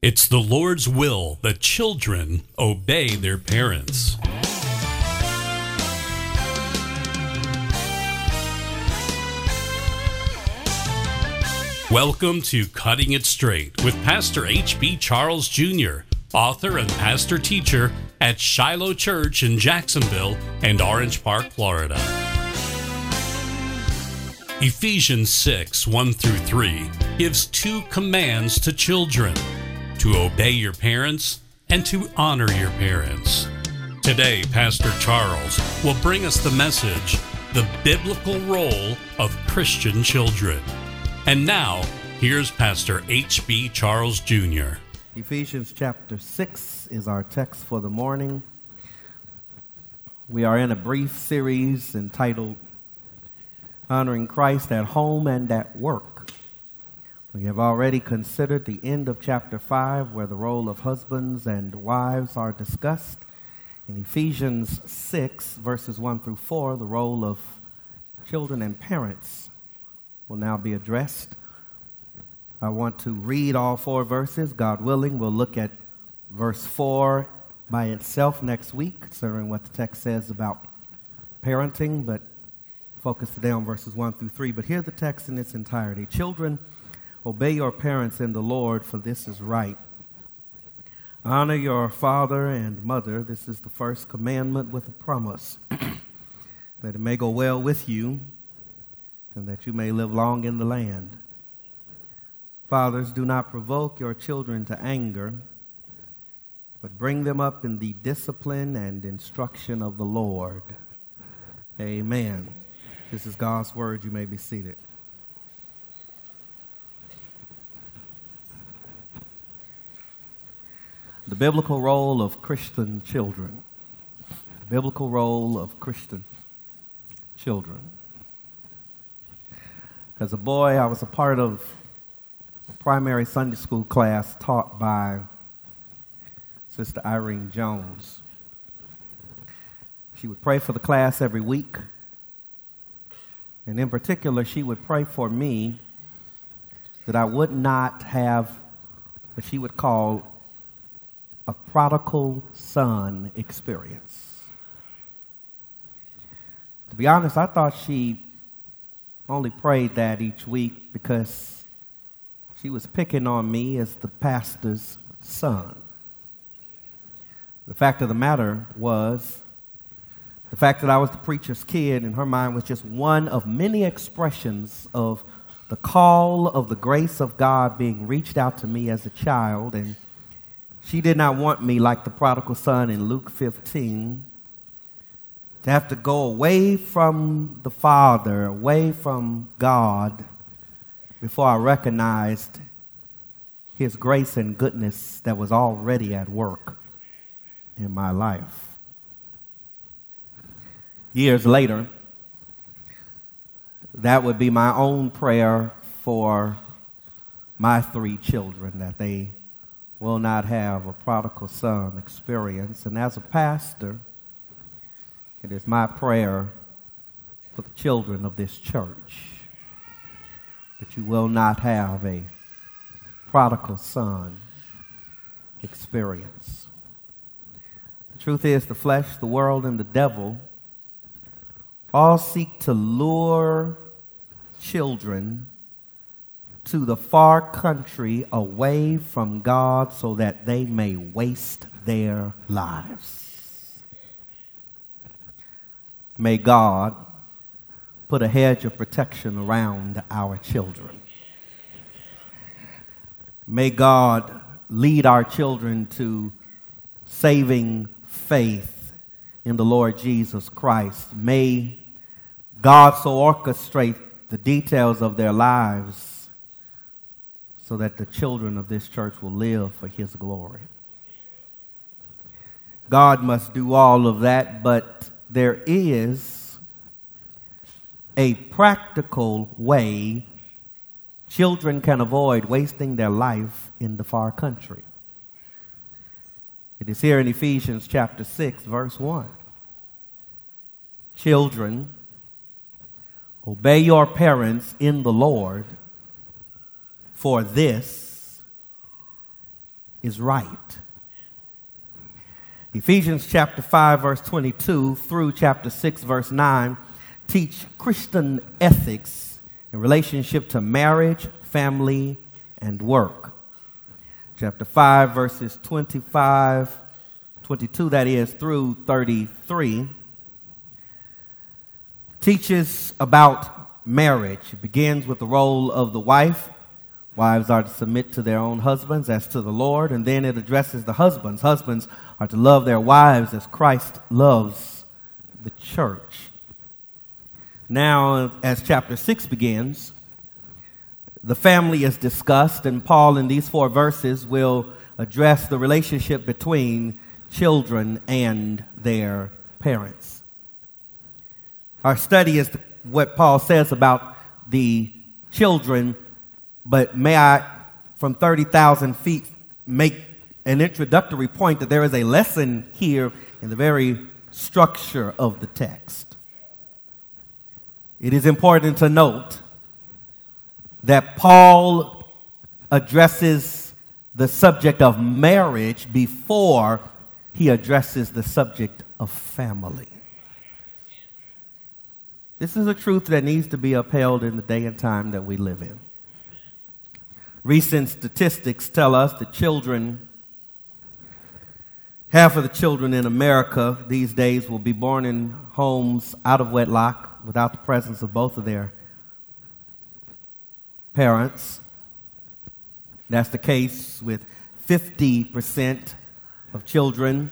It's the Lord's will that children obey their parents. Welcome to Cutting It Straight with Pastor H.B. Charles, Jr., author and pastor teacher at Shiloh Church in Jacksonville and Orange Park, Florida. Ephesians 6, 1 through 3 gives two commands to children, to obey your parents and to honor your parents. Today, Pastor Charles will bring us the message, The Biblical Role of Christian Children. And now, here's Pastor H.B. Charles, Jr. Ephesians chapter 6 is our text for the morning. We are in a brief series entitled Honoring Christ at Home and at Work. We have already considered the end of chapter 5, where the role of husbands and wives are discussed. In Ephesians 6, verses 1 through 4, the role of children and parents will now be addressed. I want to read all four verses. God willing, we'll look at verse 4 by itself next week, considering what the text says about parenting, but focus today on verses 1 through 3, but hear the text in its entirety. Children, obey your parents in the Lord, for this is right. Honor your father and mother. This is the first commandment with a promise, that it may go well with you and that you may live long in the land. Fathers, do not provoke your children to anger, but bring them up in the discipline and instruction of the Lord. Amen. This is God's word. You may be seated. The biblical role of Christian children. The biblical role of Christian children. As a boy, I was a part of a primary Sunday school class taught by Sister Irene Jones. She would pray for the class every week. And in particular, she would pray for me that I would not have what she would call a prodigal son experience. To be honest, I thought she only prayed that each week because she was picking on me as the pastor's son. The fact of the matter was, the fact that I was the preacher's kid in her mind was just one of many expressions of the call of the grace of God being reached out to me as a child. And she did not want me, like the prodigal son in Luke 15, to have to go away from the Father, away from God, before I recognized His grace and goodness that was already at work in my life. Years later, that would be my own prayer for my three children, that they will not have a prodigal son experience. And as a pastor, it is my prayer for the children of this church that you will not have a prodigal son experience. The truth is, the flesh, the world, and the devil all seek to lure children to the far country away from God so that they may waste their lives. May God put a hedge of protection around our children. May God lead our children to saving faith in the Lord Jesus Christ. May God so orchestrate the details of their lives so that the children of this church will live for His glory. God must do all of that, but there is a practical way children can avoid wasting their life in the far country. It is here in Ephesians chapter 6, verse 1. Children, obey your parents in the Lord, for this is right. Ephesians chapter 5, verse 22 through chapter 6, verse 9 teach Christian ethics in relationship to marriage, family, and work. Chapter 5, verses 22, that is, through 33, teaches about marriage. It begins with the role of the wife. Wives are to submit to their own husbands as to the Lord, and then it addresses the husbands. Husbands are to love their wives as Christ loves the church. Now, as chapter 6 begins, the family is discussed, and Paul in these four verses will address the relationship between children and their parents. Our study is what Paul says about the children. But may I, from 30,000 feet, make an introductory point that there is a lesson here in the very structure of the text. It is important to note that Paul addresses the subject of marriage before he addresses the subject of family. This is a truth that needs to be upheld in the day and time that we live in. Recent statistics tell us that half of the children in America these days will be born in homes out of wedlock without the presence of both of their parents. That's the case with 50% of children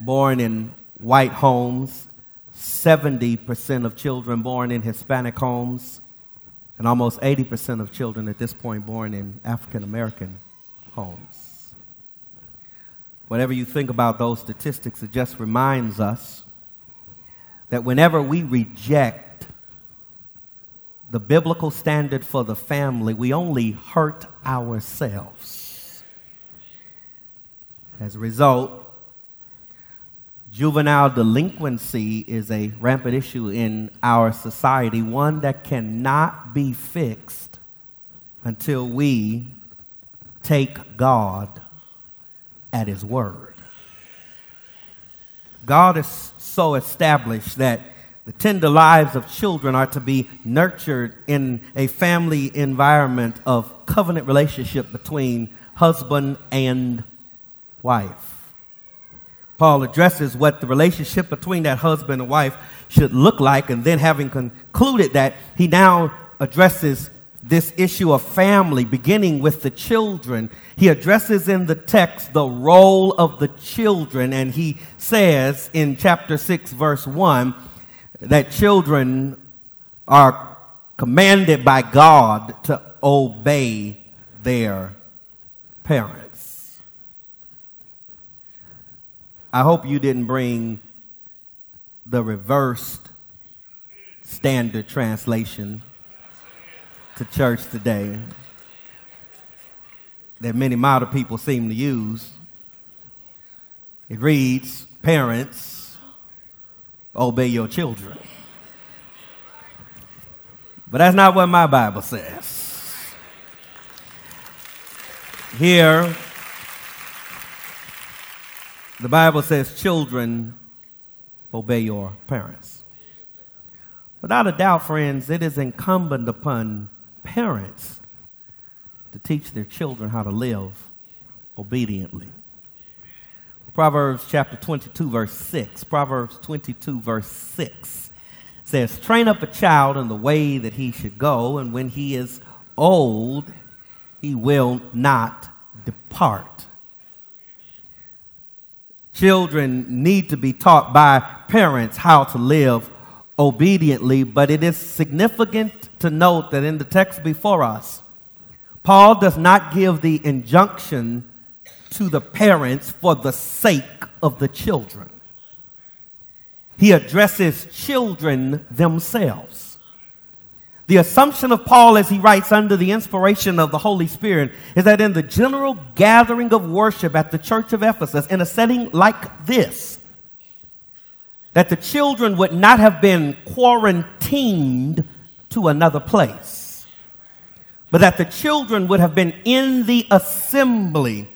born in white homes, 70% of children born in Hispanic homes, and almost 80% of children at this point born in African-American homes. Whatever you think about those statistics, it just reminds us that whenever we reject the biblical standard for the family, we only hurt ourselves. As a result, juvenile delinquency is a rampant issue in our society, one that cannot be fixed until we take God at His word. God is so established that the tender lives of children are to be nurtured in a family environment of covenant relationship between husband and wife. Paul addresses what the relationship between that husband and wife should look like, and then having concluded that, he now addresses this issue of family, beginning with the children. He addresses in the text the role of the children, and he says in chapter 6, verse 1, that children are commanded by God to obey their parents. I hope you didn't bring the reversed standard translation to church today that many modern people seem to use. It reads, "Parents, obey your children." But that's not what my Bible says. Here, the Bible says, "Children, obey your parents." Without a doubt, friends, it is incumbent upon parents to teach their children how to live obediently. Proverbs chapter 22, verse 6. Proverbs 22, verse 6 says, "Train up a child in the way that he should go, and when he is old, he will not depart." Children need to be taught by parents how to live obediently, but it is significant to note that in the text before us, Paul does not give the injunction to the parents for the sake of the children. He addresses children themselves. The assumption of Paul as he writes under the inspiration of the Holy Spirit is that in the general gathering of worship at the church of Ephesus, in a setting like this, that the children would not have been quarantined to another place, but that the children would have been in the assembly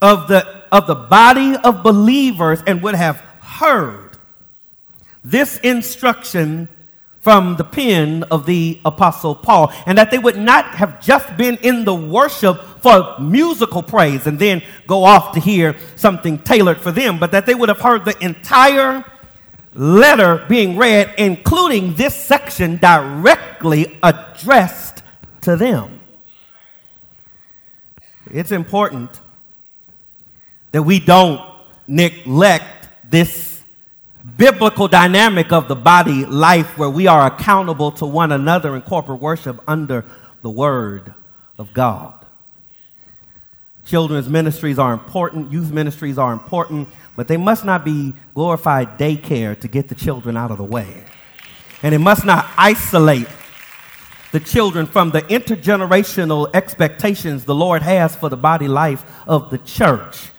of the body of believers and would have heard this instruction from the pen of the Apostle Paul, and that they would not have just been in the worship for musical praise and then go off to hear something tailored for them, but that they would have heard the entire letter being read, including this section directly addressed to them. It's important that we don't neglect this biblical dynamic of the body life where we are accountable to one another in corporate worship under the word of God. Children's ministries are important, youth ministries are important, but they must not be glorified daycare to get the children out of the way. And it must not isolate the children from the intergenerational expectations the Lord has for the body life of the church.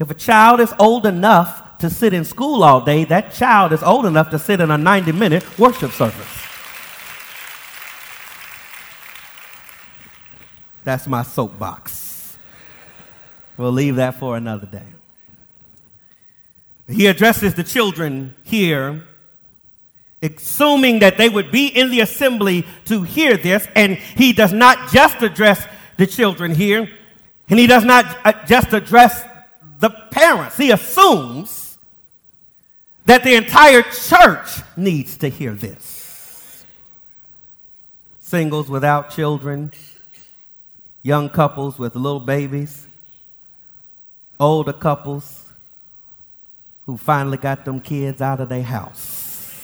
If a child is old enough to sit in school all day, that child is old enough to sit in a 90-minute worship service. That's my soapbox. We'll leave that for another day. He addresses the children here, assuming that they would be in the assembly to hear this, and he does not just address the children here, and he does not just address the parents. He assumes that the entire church needs to hear this. Singles without children, young couples with little babies, older couples who finally got them kids out of their house.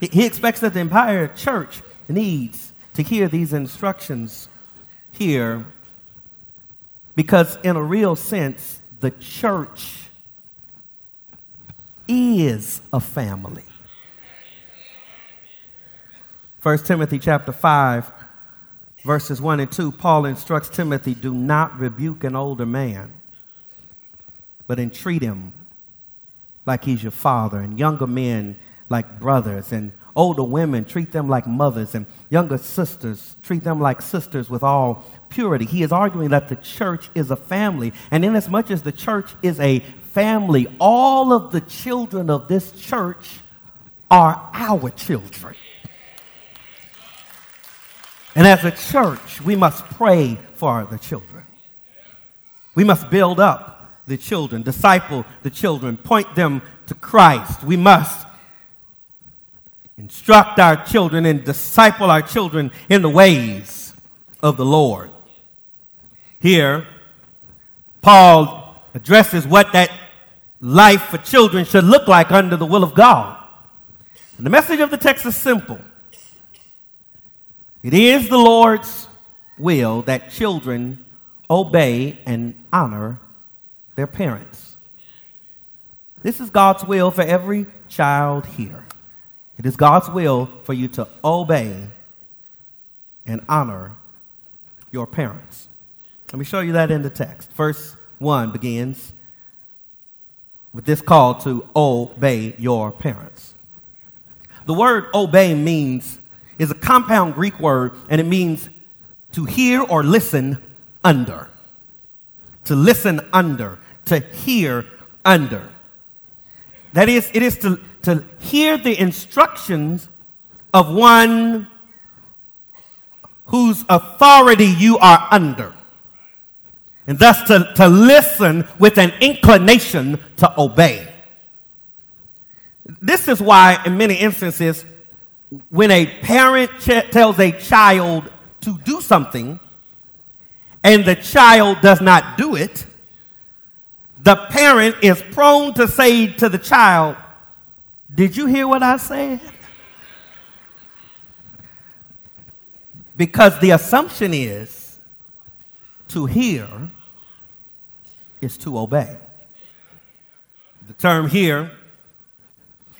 He expects that the entire church needs to hear these instructions here, because in a real sense, the church is a family. 1 Timothy chapter 5, verses 1 and 2, Paul instructs Timothy, do not rebuke an older man, but entreat him like he's your father, and younger men like brothers, and older women, treat them like mothers, and younger sisters, treat them like sisters with all purity. He is arguing that the church is a family, and inasmuch as the church is a family, all of the children of this church are our children. And as a church, we must pray for the children. We must build up the children, disciple the children, point them to Christ. We must instruct our children and disciple our children in the ways of the Lord. Here, Paul addresses what that life for children should look like under the will of God. And the message of the text is simple. It is the Lord's will that children obey and honor their parents. This is God's will for every child here. It is God's will for you to obey and honor your parents. Let me show you that in the text. Verse 1 begins with this call to obey your parents. The word obey is a compound Greek word, and it means to hear or listen under. To listen under, to hear under. That is, it is to hear the instructions of one whose authority you are under, and thus to listen with an inclination to obey. This is why, in many instances, when a parent tells a child to do something and the child does not do it, the parent is prone to say to the child, "Did you hear what I said?" Because the assumption is to hear is to obey. The term "hear"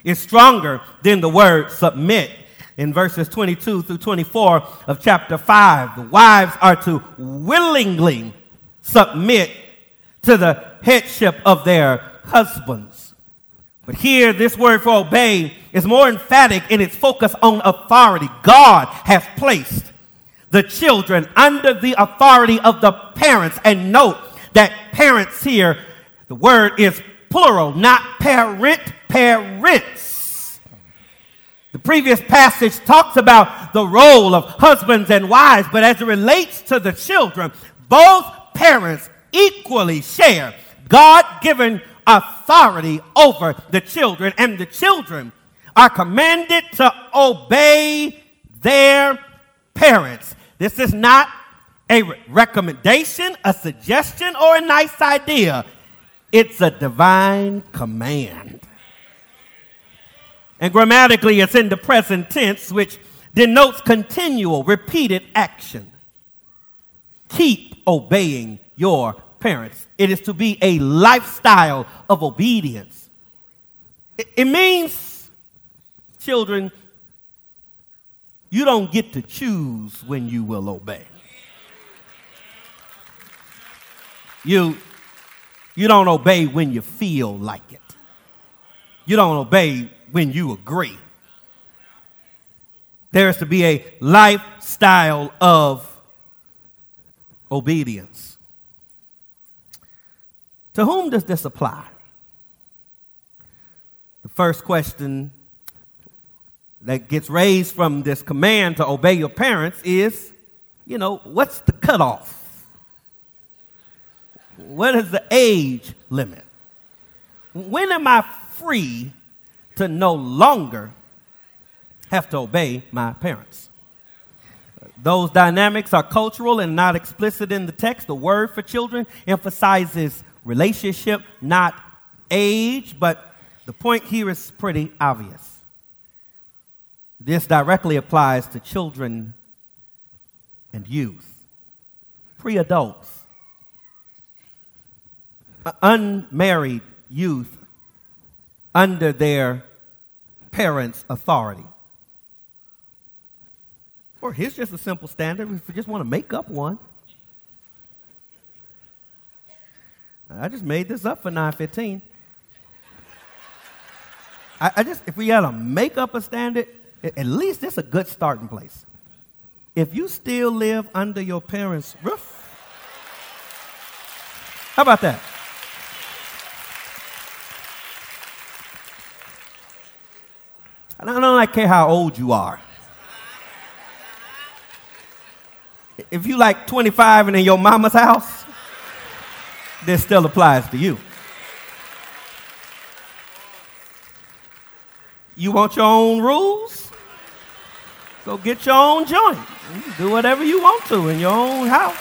is stronger than the word "submit." In verses 22 through 24 of chapter 5, the wives are to willingly submit to the headship of their husbands. But here, this word for obey is more emphatic in its focus on authority. God has placed the children under the authority of the parents. And note that parents here, the word is plural, not parent, parents. The previous passage talks about the role of husbands and wives, but as it relates to the children, both parents equally share God-given authority over the children, and the children are commanded to obey their parents. This is not a recommendation, a suggestion, or a nice idea. It's a divine command. And grammatically, it's in the present tense, which denotes continual, repeated action. Keep obeying your parents. It is to be a lifestyle of obedience. It means, children, you don't get to choose when you will obey. You don't obey when you feel like it. You don't obey when you agree. There is to be a lifestyle of obedience. To whom does this apply? The first question that gets raised from this command to obey your parents is, what's the cutoff? What is the age limit? When am I free to no longer have to obey my parents? Those dynamics are cultural and not explicit in the text. The word for children emphasizes relationship, not age, but the point here is pretty obvious. This directly applies to children and youth, pre-adults, unmarried youth under their parents' authority. Or here's just a simple standard if we just want to make up one. I just made this up for 9:15. If we got to make up a standard, at least it's a good starting place. If you still live under your parents' roof, how about that? I don't care how old you are. If you like 25 and in your mama's house, this still applies to you. You want your own rules? Go get your own joint. You can do whatever you want to in your own house.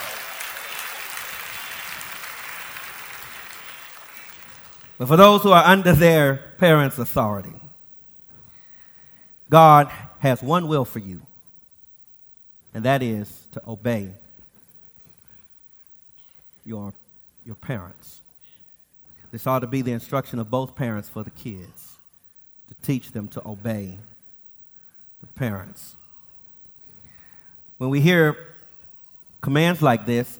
But for those who are under their parents' authority, God has one will for you, and that is to obey your parents. This ought to be the instruction of both parents for the kids, to teach them to obey the parents. When we hear commands like this,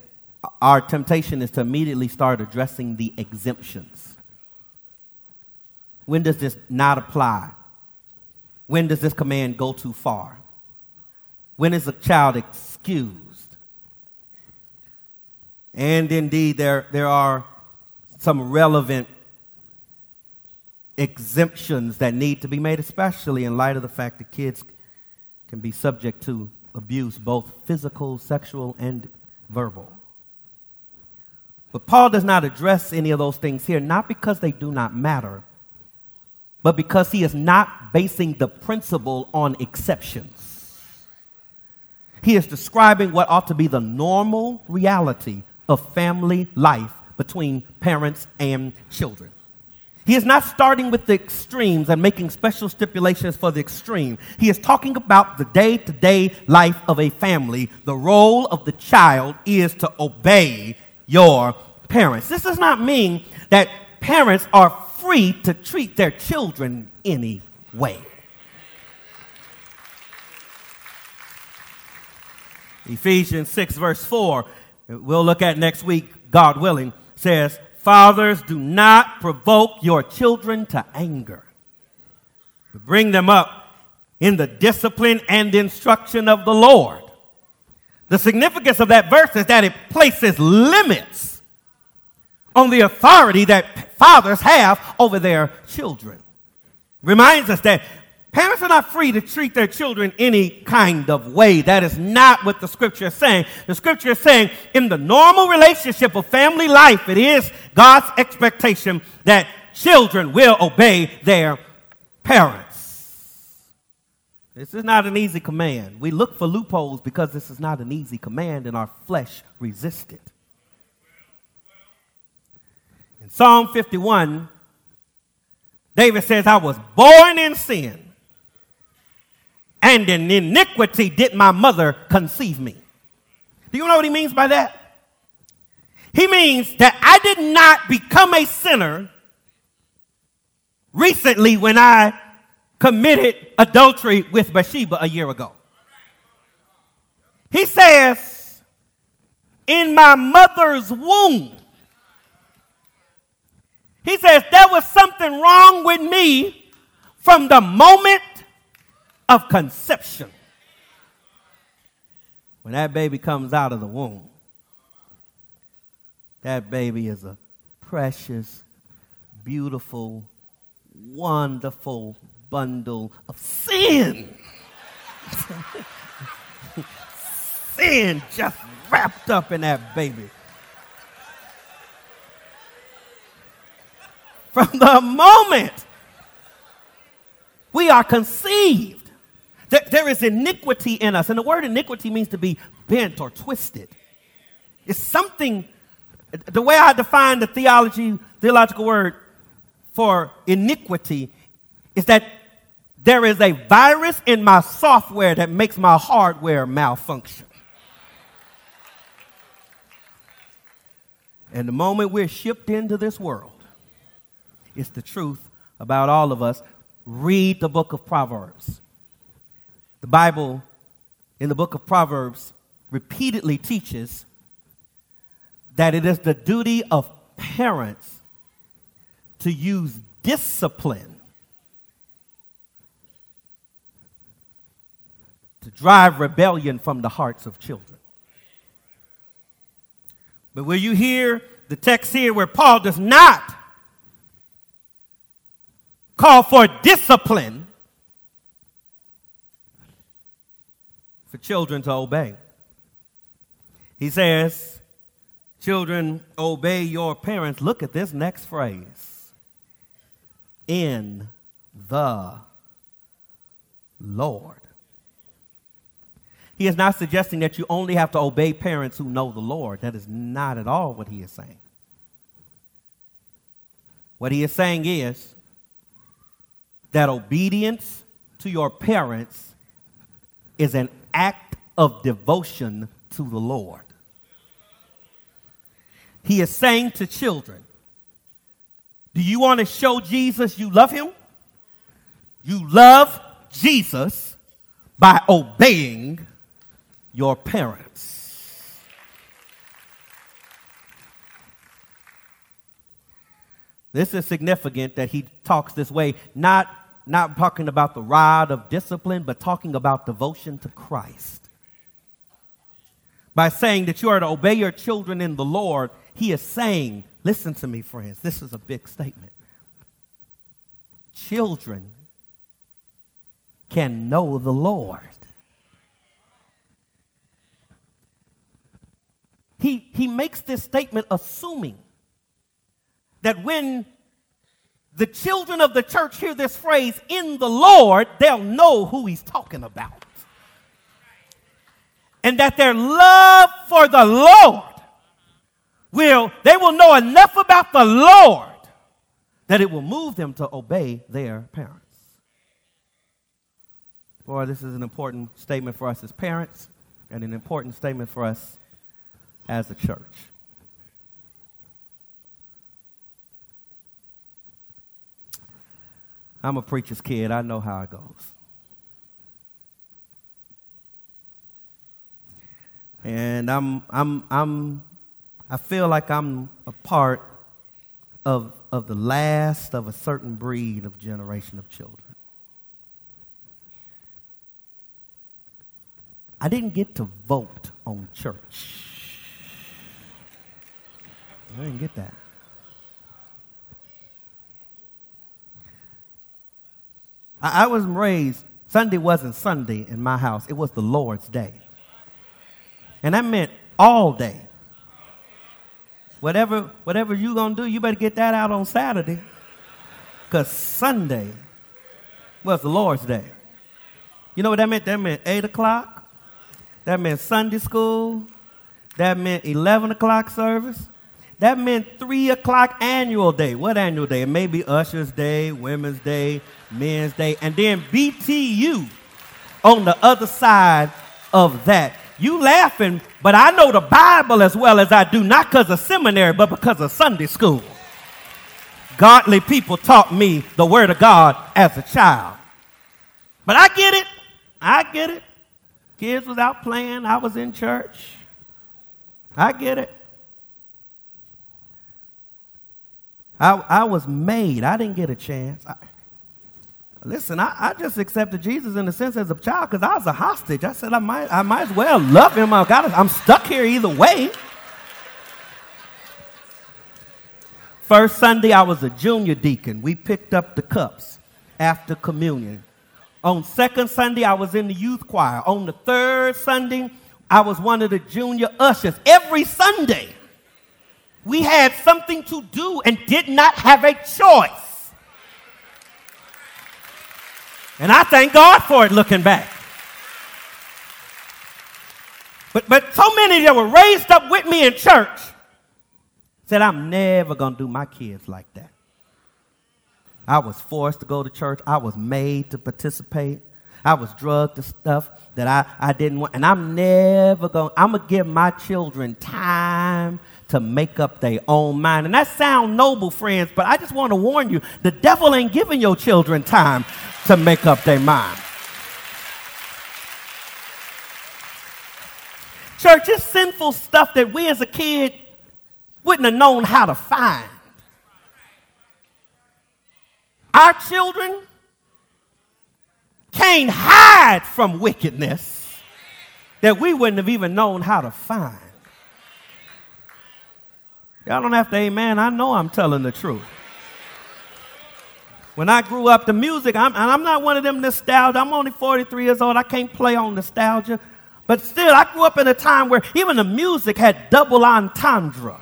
our temptation is to immediately start addressing the exemptions. When does this not apply? When does this command go too far? When is a child excused? And indeed, there are some relevant exemptions that need to be made, especially in light of the fact that kids can be subject to abuse, both physical, sexual, and verbal. But Paul does not address any of those things here, not because they do not matter, but because he is not basing the principle on exceptions. He is describing what ought to be the normal reality of family life between parents and children. He is not starting with the extremes and making special stipulations for the extreme. He is talking about the day-to-day life of a family. The role of the child is to obey your parents. This does not mean that parents are free to treat their children any way. Ephesians 6, verse 4, we'll look at next week, God willing, says, "Fathers, do not provoke your children to anger, but bring them up in the discipline and instruction of the Lord. The significance of that verse is that it places limits on the authority that fathers have over their children. Reminds us that parents are not free to treat their children any kind of way. That is not what the scripture is saying. The scripture is saying in the normal relationship of family life, it is God's expectation that children will obey their parents. This is not an easy command. We look for loopholes because this is not an easy command and our flesh resists it. In Psalm 51, David says, I was born in sin. And in iniquity did my mother conceive me. Do you know what he means by that? He means that I did not become a sinner recently when I committed adultery with Bathsheba a year ago. He says, in my mother's womb, he says, there was something wrong with me from the moment of conception. When that baby comes out of the womb, that baby is a precious, beautiful, wonderful bundle of sin. Sin just wrapped up in that baby. From the moment we are conceived, there is iniquity in us. And the word iniquity means to be bent or twisted. It's something, the way I define the theological word for iniquity is that there is a virus in my software that makes my hardware malfunction. And the moment we're shipped into this world, it's the truth about all of us. Read the book of Proverbs. The Bible, in the book of Proverbs, repeatedly teaches that it is the duty of parents to use discipline to drive rebellion from the hearts of children. But will you hear the text here where Paul does not call for discipline for children to obey. He says, children, obey your parents. Look at this next phrase. In the Lord. He is not suggesting that you only have to obey parents who know the Lord. That is not at all what he is saying. What he is saying is that obedience to your parents is an act of devotion to the Lord. He is saying to children, do you want to show Jesus you love him? You love Jesus by obeying your parents. This is significant that he talks this way, not talking about the rod of discipline, but talking about devotion to Christ. By saying that you are to obey your children in the Lord, he is saying, listen to me, friends, this is a big statement. Children can know the Lord. He makes this statement assuming that when the children of the church hear this phrase, in the Lord, they'll know who he's talking about. And that their love for the Lord they will know enough about the Lord that it will move them to obey their parents. Boy, this is an important statement for us as parents and an important statement for us as a church. I'm a preacher's kid. I know how it goes. And I feel like I'm a part of the last of a certain breed of generation of children. I didn't get to vote on church. I didn't get that. I was raised, Sunday wasn't Sunday in my house. It was the Lord's day. And that meant all day. Whatever you're going to do, you better get that out on Saturday. Because Sunday was the Lord's day. You know what that meant? That meant 8 o'clock. That meant Sunday school. That meant 11 o'clock service. That meant 3 o'clock annual day. What annual day? It may be Usher's Day, Women's Day, Men's Day, and then BTU on the other side of that. You laughing, but I know the Bible as well as I do, not because of seminary, but because of Sunday school. Godly people taught me the Word of God as a child. But I get it. I get it. Kids was out playing. I was in church. I get it. I was made. I didn't get a chance. I just accepted Jesus in a sense as a child because I was a hostage. I said I might as well love him. I'm stuck here either way. First Sunday, I was a junior deacon. We picked up the cups after communion. On second Sunday, I was in the youth choir. On the third Sunday, I was one of the junior ushers. Every Sunday, we had something to do and did not have a choice. And I thank God for it looking back. But so many that were raised up with me in church said, I'm never going to do my kids like that. I was forced to go to church. I was made to participate. I was drugged to stuff that I didn't want. And I'm going to give my children time to make up their own mind. And that sounds noble, friends, but I just want to warn you, the devil ain't giving your children time to make up their mind. Church, it's sinful stuff that we as a kid wouldn't have known how to find. Our children can't hide from wickedness that we wouldn't have even known how to find. Y'all don't have to amen. I know I'm telling the truth. When I grew up, the music, I'm not one of them nostalgia. I'm only 43 years old. I can't play on nostalgia. But still, I grew up in a time where even the music had double entendre.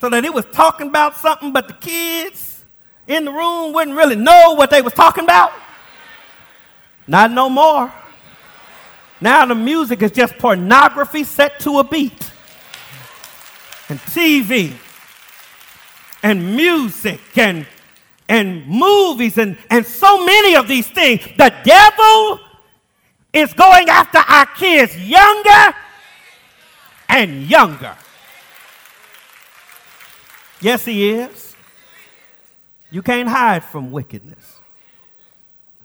So that it was talking about something, but the kids in the room wouldn't really know what they was talking about. Not no more. Now the music is just pornography set to a beat. And TV and music and movies and so many of these things. The devil is going after our kids younger and younger. Yes, he is. You can't hide from wickedness.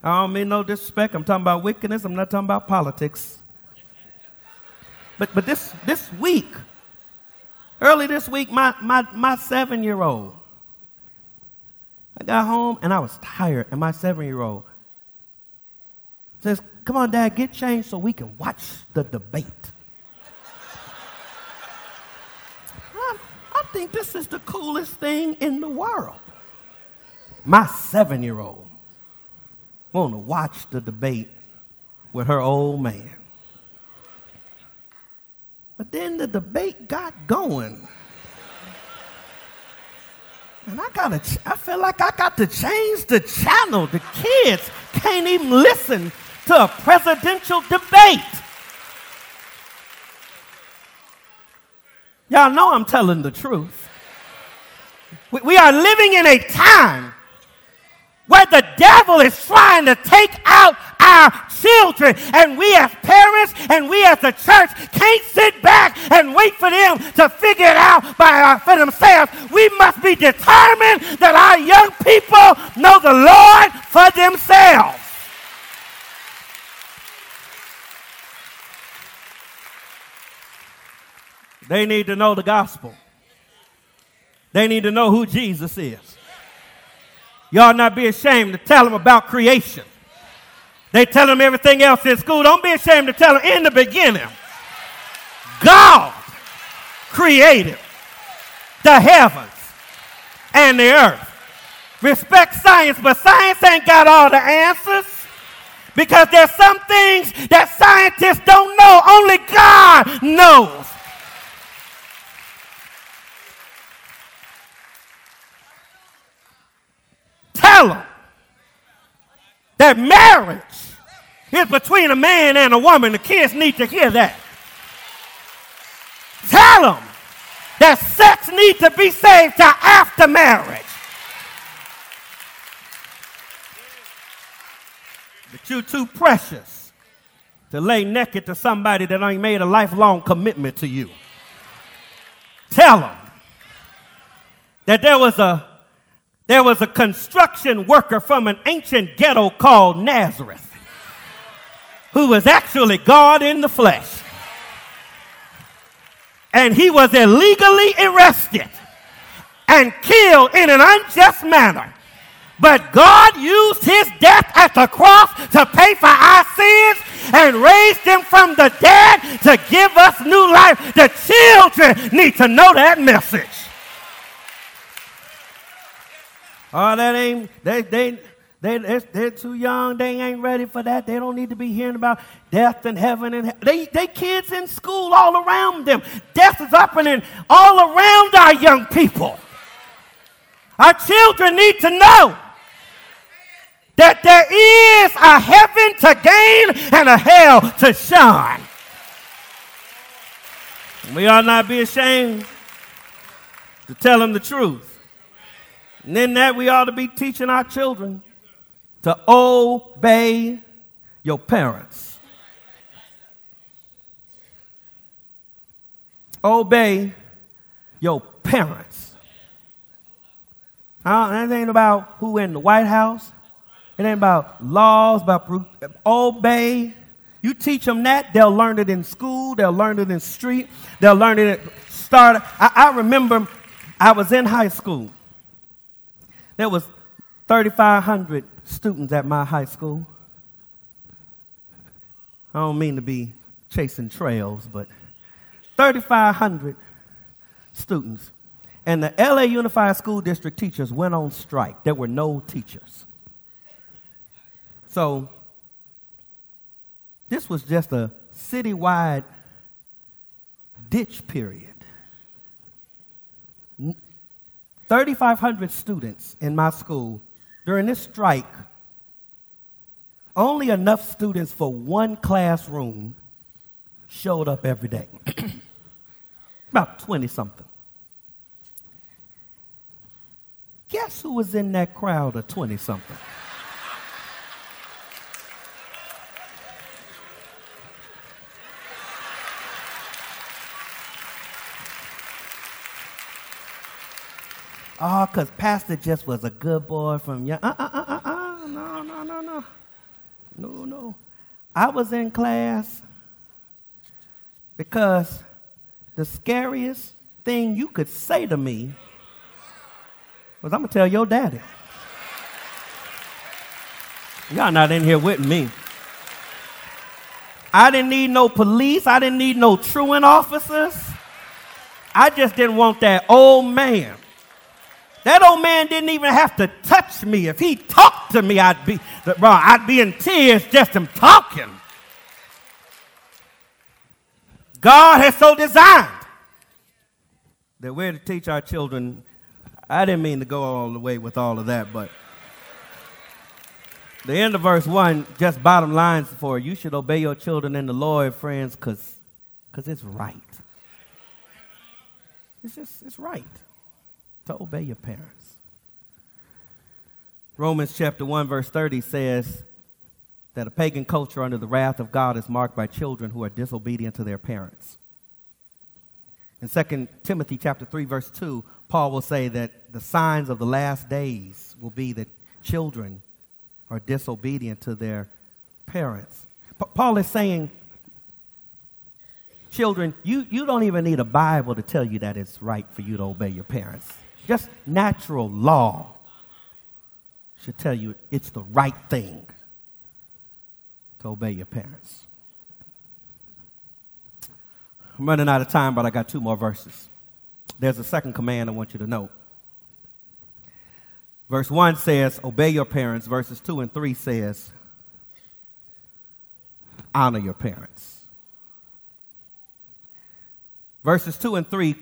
I don't mean no disrespect. I'm talking about wickedness. I'm not talking about politics. But this week, early this week, my 7-year-old, I got home and I was tired. And my 7-year-old says, come on, Dad, get changed so we can watch the debate. I think this is the coolest thing in the world. My 7-year-old wanted to watch the debate with her old man. But then the debate got going. And I feel like I got to change the channel. The kids can't even listen to a presidential debate. Y'all know I'm telling the truth. We are living in a time where the devil is trying to take out our children, and we as parents and we as the church can't sit back and wait for them to figure it out for themselves. We must be determined that our young people know the Lord for themselves. They need to know the gospel. They need to know who Jesus is. Y'all not be ashamed to tell them about creation. They tell them everything else in school. Don't be ashamed to tell them in the beginning, God created the heavens and the earth. Respect science, but science ain't got all the answers, because there's some things that scientists don't know. Only God knows. Tell them that marriage is between a man and a woman. The kids need to hear that. Tell them that sex needs to be saved to after marriage. But you're too precious to lay naked to somebody that ain't made a lifelong commitment to you. Tell them that there was a construction worker from an ancient ghetto called Nazareth who was actually God in the flesh. And he was illegally arrested and killed in an unjust manner. But God used his death at the cross to pay for our sins and raised him from the dead to give us new life. The children need to know that message. Oh, that ain't, they're too young. They ain't ready for that. They don't need to be hearing about death and heaven. And they kids in school all around them. Death is happening all around our young people. Our children need to know that there is a heaven to gain and a hell to shine. And we ought not be ashamed to tell them the truth. And in that, we ought to be teaching our children to obey your parents. Obey your parents. It ain't about who in the White House. It ain't about laws, about obey. You teach them that, they'll learn it in school. They'll learn it in street. They'll learn it at start. I remember I was in high school. There was 3,500 students at my high school. I don't mean to be chasing trails, but 3,500 students. And the LA Unified School District teachers went on strike. There were no teachers. So this was just a citywide ditch period. 3,500 students in my school during this strike, only enough students for one classroom showed up every day. About 20-something. Guess who was in that crowd of 20-something? Oh, because Pastor just was a good boy from young. No. I was in class because the scariest thing you could say to me was, I'm going to tell your daddy. Y'all not in here with me. I didn't need no police. I didn't need no truant officers. I just didn't want that old man. That old man didn't even have to touch me. If he talked to me, I'd be in tears just him talking. God has so designed that we're to teach our children. I didn't mean to go all the way with all of that, but the end of verse 1, just bottom lines for you should obey your children in the Lord, friends, because it's right. It's right. To obey your parents. Romans chapter 1 verse 30 says that a pagan culture under the wrath of God is marked by children who are disobedient to their parents. In 2 Timothy chapter 3 verse 2, Paul will say that the signs of the last days will be that children are disobedient to their parents. Paul is saying, children, you don't even need a Bible to tell you that it's right for you to obey your parents. Just natural law should tell you it's the right thing to obey your parents. I'm running out of time, but I got two more verses. There's a second command I want you to know. Verse 1 says, obey your parents. Verses 2 and 3 says, honor your parents. Verses 2 and 3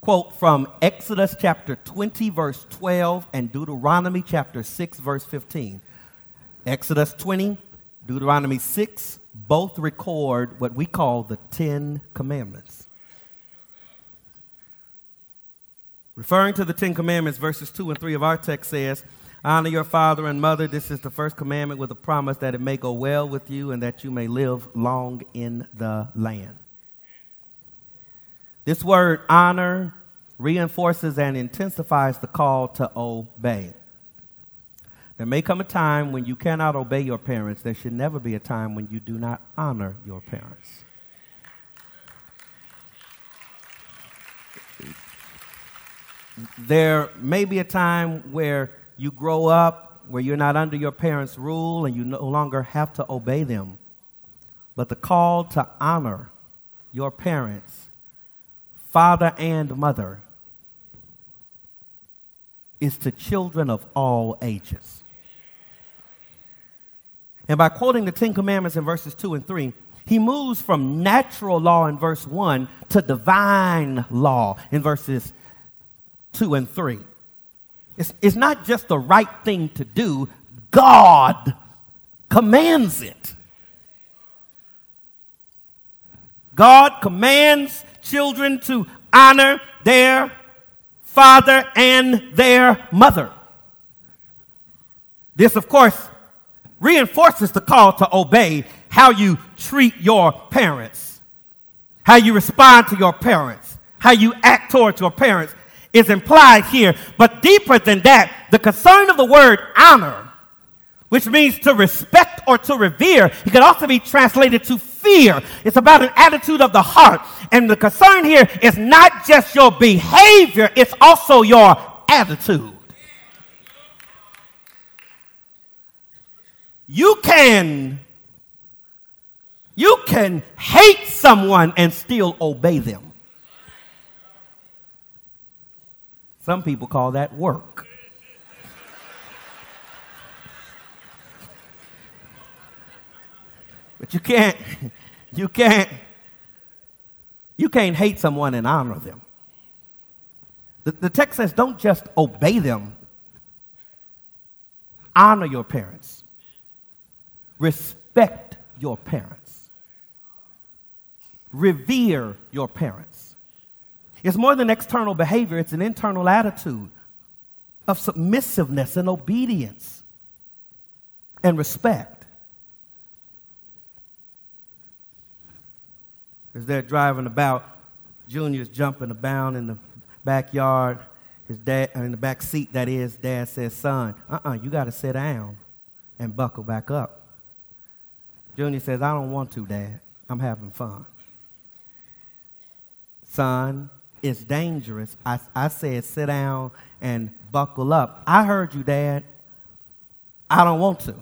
quote from Exodus chapter 20, verse 12, and Deuteronomy chapter 6, verse 15. Exodus 20, Deuteronomy 6, both record what we call the Ten Commandments. Referring to the Ten Commandments, verses 2 and 3 of our text says, honor your father and mother. This is the first commandment with a promise that it may go well with you and that you may live long in the land. This word honor reinforces and intensifies the call to obey. There may come a time when you cannot obey your parents. There should never be a time when you do not honor your parents. There may be a time where you grow up, where you're not under your parents' rule and you no longer have to obey them. But the call to honor your parents, father and mother, is to children of all ages. And by quoting the Ten Commandments in verses 2 and 3, he moves from natural law in verse 1 to divine law in verses 2 and 3. It's not just the right thing to do. God commands it. God commands children to honor their father and their mother. This, of course, reinforces the call to obey. How you treat your parents, how you respond to your parents, how you act towards your parents is implied here. But deeper than that, the concern of the word honor, which means to respect or to revere, it could also be translated to fear. It's about an attitude of the heart. And the concern here is not just your behavior, it's also your attitude. You can hate someone and still obey them. Some people call that work. But you can't hate someone and honor them. The text says, don't just obey them. Honor your parents. Respect your parents. Revere your parents. It's more than external behavior. It's an internal attitude of submissiveness and obedience and respect. As they're driving about, Junior's jumping about in the backyard. His dad, in the back seat, that is, Dad says, son, you got to sit down and buckle back up. Junior says, I don't want to, Dad. I'm having fun. Son, it's dangerous. I said, sit down and buckle up. I heard you, Dad. I don't want to.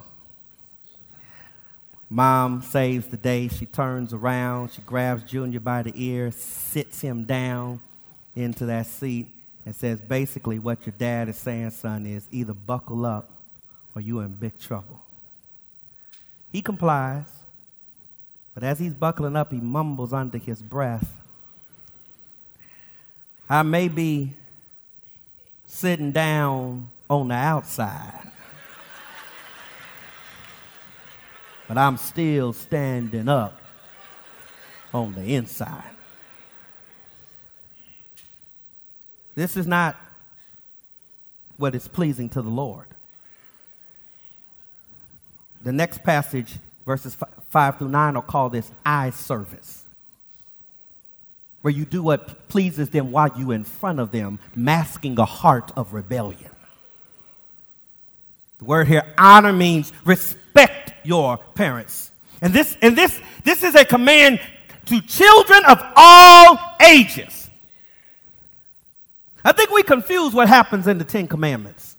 Mom saves the day. She turns around. She grabs Junior by the ear, sits him down into that seat, and says, basically what your dad is saying, son, is either buckle up or you're in big trouble. He complies, but as he's buckling up, he mumbles under his breath, I may be sitting down on the outside, but I'm still standing up on the inside. This is not what is pleasing to the Lord. The next passage, verses 5 through 9, will call this eye service, where you do what pleases them while you're in front of them, masking a heart of rebellion. The word here, honor, means respect your parents. And this is a command to children of all ages. I think we confuse what happens in the Ten Commandments.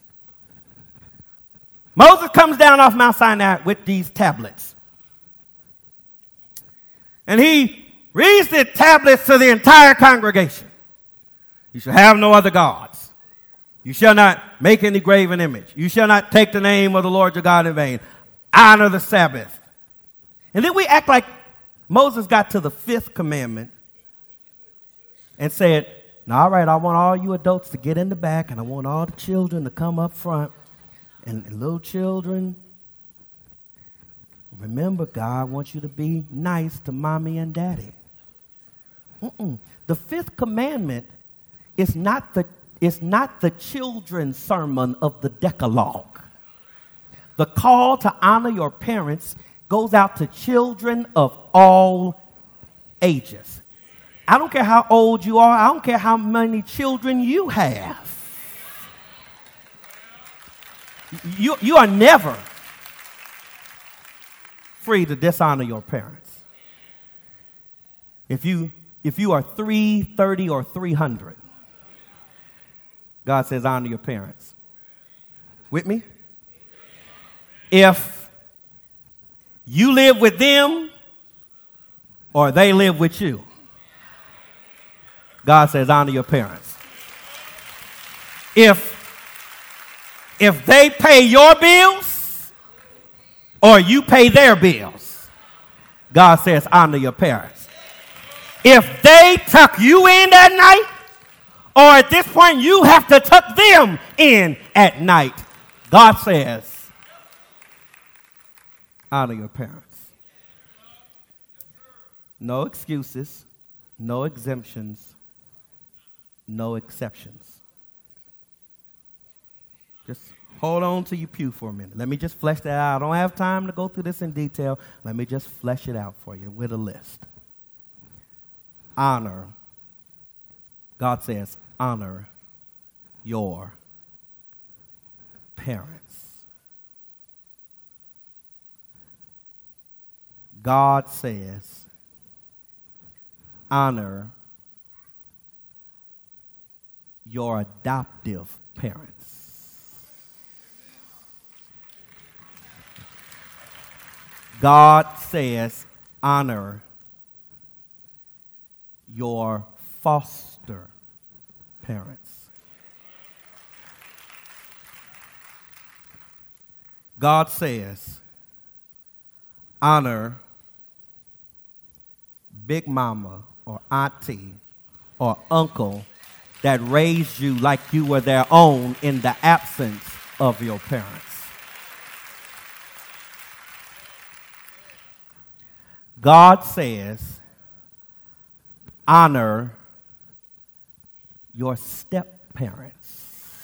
Moses comes down off Mount Sinai with these tablets. and he reads the tablets to the entire congregation. You shall have no other gods. You shall not make any graven image. You shall not take the name of the Lord your God in vain. Honor the Sabbath. And then we act like Moses got to the fifth commandment and said, now, all right, I want all you adults to get in the back, and I want all the children to come up front. And little children, remember, God wants you to be nice to mommy and daddy. The fifth commandment is not the children's sermon of the Decalogue. The call to honor your parents goes out to children of all ages. I don't care how old you are. I don't care how many children you have. You are never free to dishonor your parents. If you are 330 or 300, God says honor your parents. With me? If you live with them or they live with you, God says honor your parents. If they pay your bills or you pay their bills, God says honor your parents. If they tuck you in at night, or at this point you have to tuck them in at night, God says honor your parents. No excuses, no exemptions, no exceptions. Just hold on to your pew for a minute. Let me just flesh that out. I don't have time to go through this in detail. Let me just flesh it out for you with a list. Honor. God says, honor your parents. God says, honor your adoptive parents. God says, honor your foster parents. God says, honor Big Mama or Auntie or Uncle that raised you like you were their own in the absence of your parents. God says, honor your step-parents.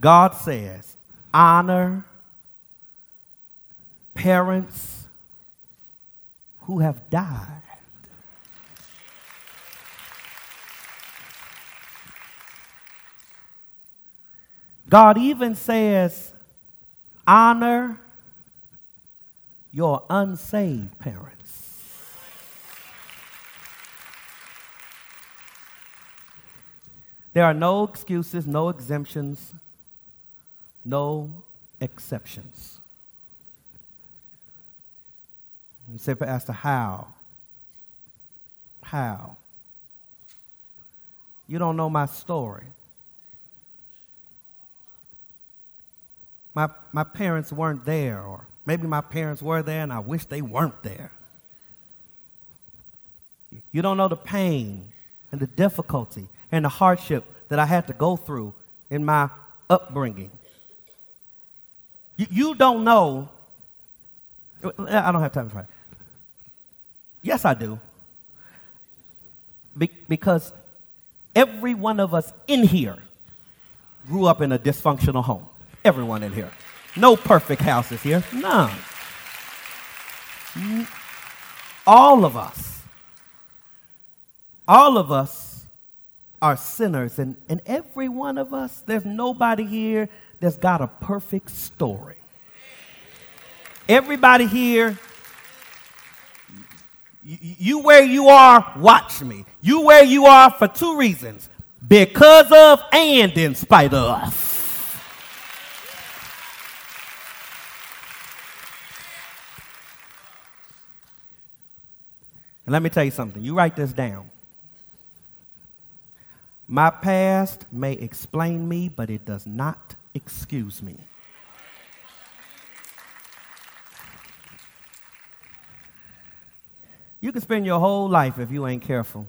God says, honor parents who have died. God even says, honor your unsaved parents. There are no excuses, no exemptions, no exceptions. You say, Pastor, how? How? You don't know my story. My parents weren't there, or maybe my parents were there and I wish they weren't there. You don't know the pain and the difficulty and the hardship that I had to go through in my upbringing. You don't know. I don't have time for it. Yes, I do. Because every one of us in here grew up in a dysfunctional home. Everyone in here. No perfect houses here. None. All of us. All of us are sinners. And every one of us, there's nobody here that's got a perfect story. Everybody here, you where you are, watch me. You where you are for two reasons. Because of and in spite of. And let me tell you something. You write this down. My past may explain me, but it does not excuse me. You can spend your whole life if you ain't careful.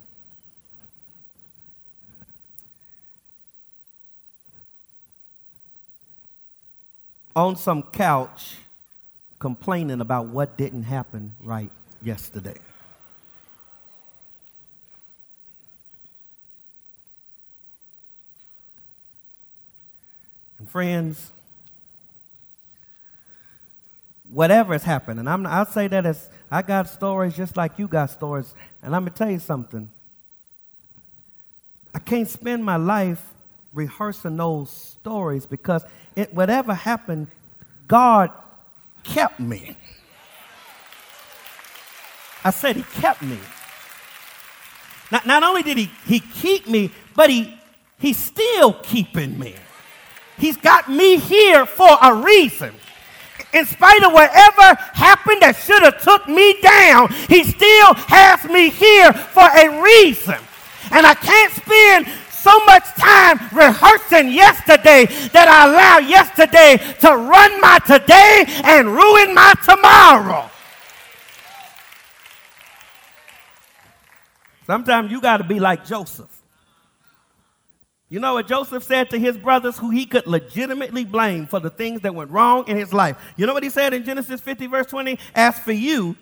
On some couch complaining about what didn't happen right yesterday. And friends, whatever is happening, I'll say that as I got stories just like you got stories, and I'm going to tell you something. I can't spend my life rehearsing those stories because whatever happened, God kept me. I said he kept me. Not only did he keep me, but he's still keeping me. He's got me here for a reason. In spite of whatever happened that should have took me down, he still has me here for a reason. And I can't spend so much time rehearsing yesterday that I allow yesterday to run my today and ruin my tomorrow. Sometimes you got to be like Joseph. You know what Joseph said to his brothers who he could legitimately blame for the things that went wrong in his life? You know what he said in Genesis 50, verse 20? As for you,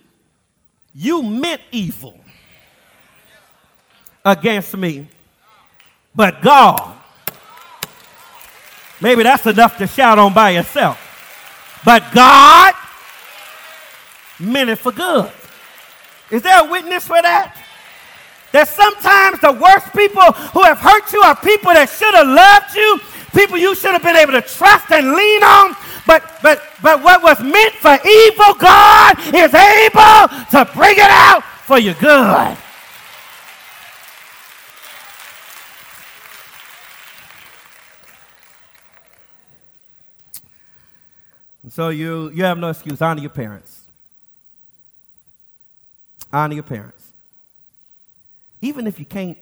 you meant evil against me, but God. Maybe that's enough to shout on by yourself. But God meant it for good. Is there a witness for that? That sometimes the worst people who have hurt you are people that should have loved you, people you should have been able to trust and lean on, but what was meant for evil, God is able to bring it out for your good. And so you have no excuse. Honor your parents. Honor your parents. Even if you can't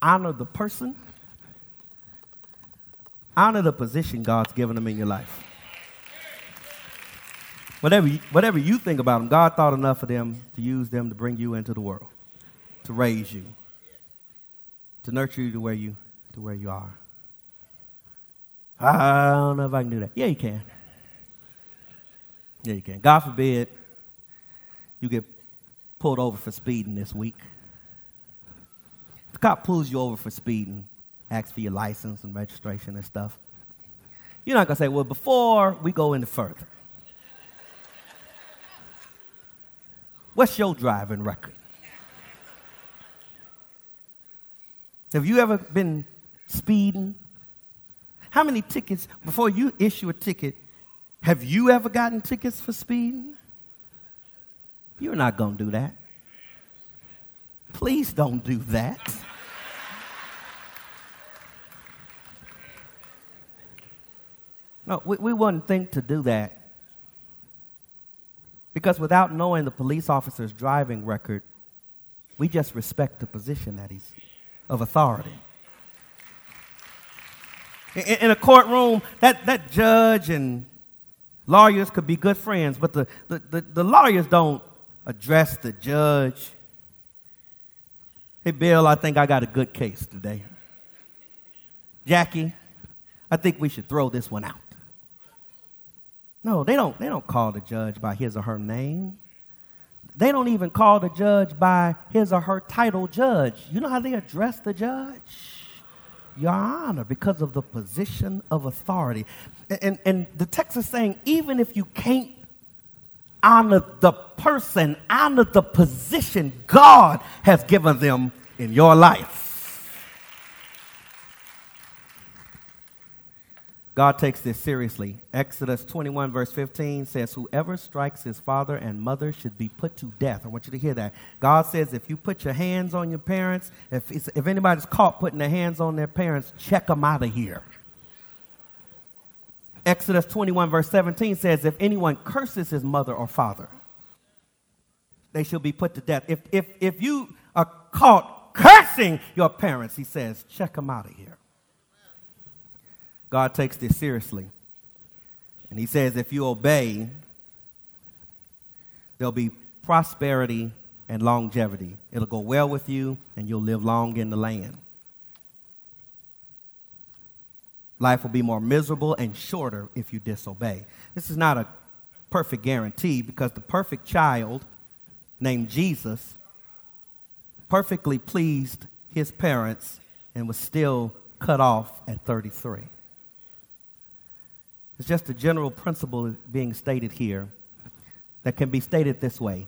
honor the person, honor the position God's given them in your life. Whatever you think about them, God thought enough of them to use them to bring you into the world, to raise you, to nurture you to where you are. I don't know if I can do that. Yeah, you can. Yeah, you can. God forbid you get pulled over for speeding this week. The cop pulls you over for speeding, asks for your license and registration and stuff. You're not going to say, well, before we go any further, what's your driving record? Have you ever been speeding? How many tickets, before you issue a ticket, have you ever gotten tickets for speeding? You're not going to do that. Please don't do that. No, we wouldn't think to do that. Because without knowing the police officer's driving record, we just respect the position that he's of authority. In a courtroom, that judge and lawyers could be good friends, but the lawyers don't address the judge. Hey, Bill, I think I got a good case today. Jackie, I think we should throw this one out. No, they don't call the judge by his or her name. They don't even call the judge by his or her title, judge. You know how they address the judge? Your Honor, because of the position of authority. And the text is saying, even if you can't honor the person, honor the position God has given them in your life. God takes this seriously. Exodus 21 verse 15 says, whoever strikes his father and mother should be put to death. I want you to hear that. God says if you put your hands on your parents, if anybody's caught putting their hands on their parents, check them out of here. Exodus 21 verse 17 says, if anyone curses his mother or father, they shall be put to death. If you are caught cursing your parents, he says, check them out of here. God takes this seriously. And he says, if you obey, there'll be prosperity and longevity. It'll go well with you, and you'll live long in the land. Life will be more miserable and shorter if you disobey. This is not a perfect guarantee, because the perfect child named Jesus perfectly pleased his parents and was still cut off at 33. It's just a general principle being stated here that can be stated this way.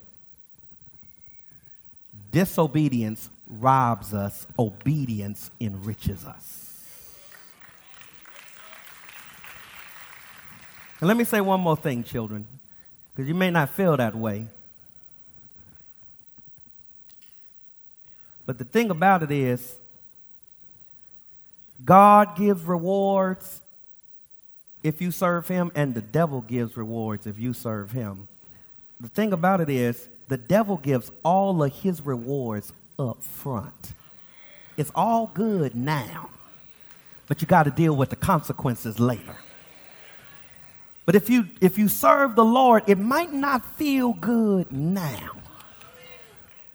Disobedience robs us. Obedience enriches us. And let me say one more thing, children, because you may not feel that way. But the thing about it is, God gives rewards if you serve him, and the devil gives rewards if you serve him. The thing about it is, the devil gives all of his rewards up front. It's all good now, but you got to deal with the consequences later. But if you serve the Lord, it might not feel good now.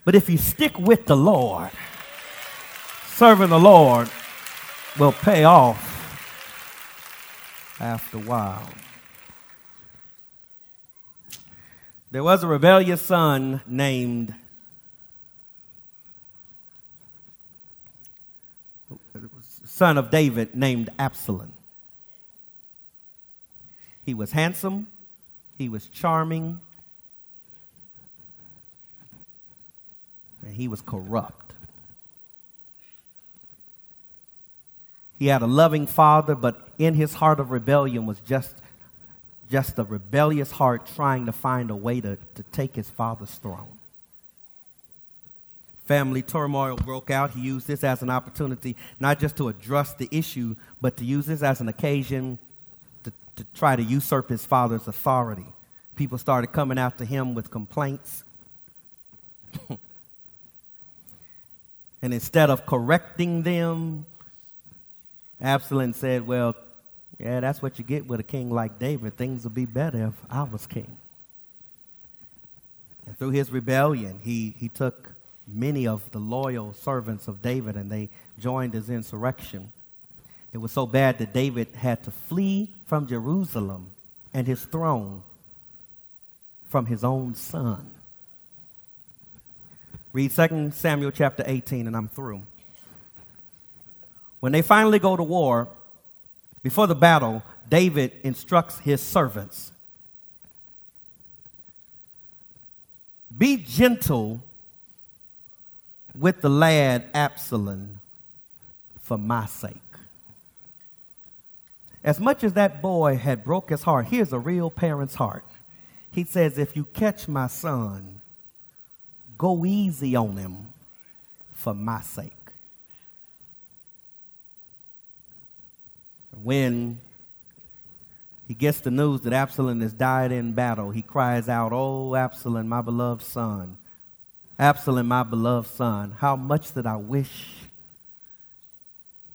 But if you stick with the Lord, serving the Lord will pay off after a while. There was a rebellious son named son of David named Absalom. He was handsome. He was charming. And he was corrupt. He had a loving father, but in his heart of rebellion was just a rebellious heart trying to find a way to take his father's throne. Family turmoil broke out. He used this as an opportunity, not just to address the issue, but to use this as an occasion to try to usurp his father's authority. People started coming after him with complaints. And instead of correcting them, Absalom said, well, yeah, that's what you get with a king like David. Things would be better if I was king. And through his rebellion, he took many of the loyal servants of David, and they joined his insurrection. It was so bad that David had to flee from Jerusalem and his throne from his own son. Read 2 Samuel chapter 18, and I'm through. When they finally go to war, before the battle, David instructs his servants, be gentle with the lad Absalom for my sake. As much as that boy had broke his heart, here's a real parent's heart. He says, if you catch my son, go easy on him for my sake. When he gets the news that Absalom has died in battle, he cries out, oh, Absalom, my beloved son. Absalom, my beloved son, how much did I wish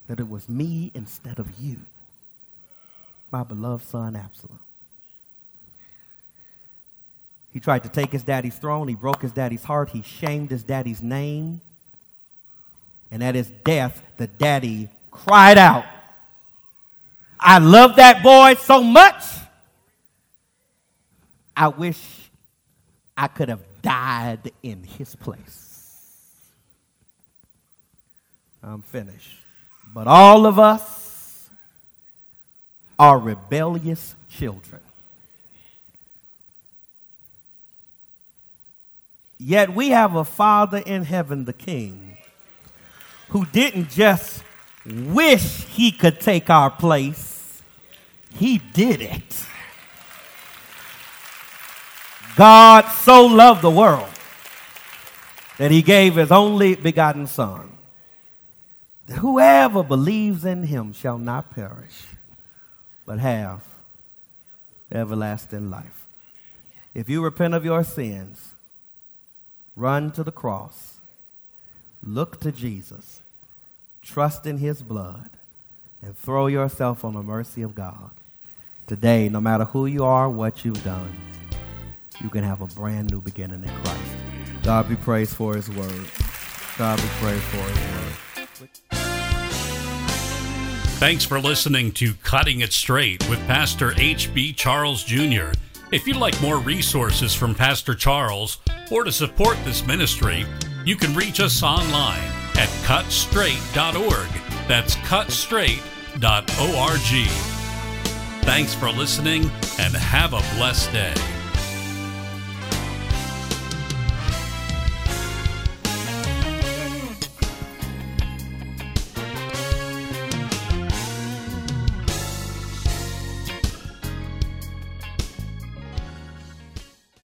that it was me instead of you. My beloved son, Absalom. He tried to take his daddy's throne. He broke his daddy's heart. He shamed his daddy's name. And at his death, the daddy cried out, I love that boy so much. I wish I could have died in his place. I'm finished. But all of us are rebellious children. Yet we have a Father in heaven, the King, who didn't just wish he could take our place. He did it. God so loved the world that he gave his only begotten Son, that whoever believes in him shall not perish, but have everlasting life. If you repent of your sins, Run to the cross. Look to Jesus. Trust in his blood. And throw yourself on the mercy of God. Today, no matter who you are, what you've done, you can have a brand new beginning in Christ. God be praised for his word. God be praised for his word. Thanks for listening to Cutting It Straight with Pastor H.B. Charles, Jr. If you'd like more resources from Pastor Charles or to support this ministry, you can reach us online at cutstraight.org. That's cutstraight.org. Thanks for listening and have a blessed day.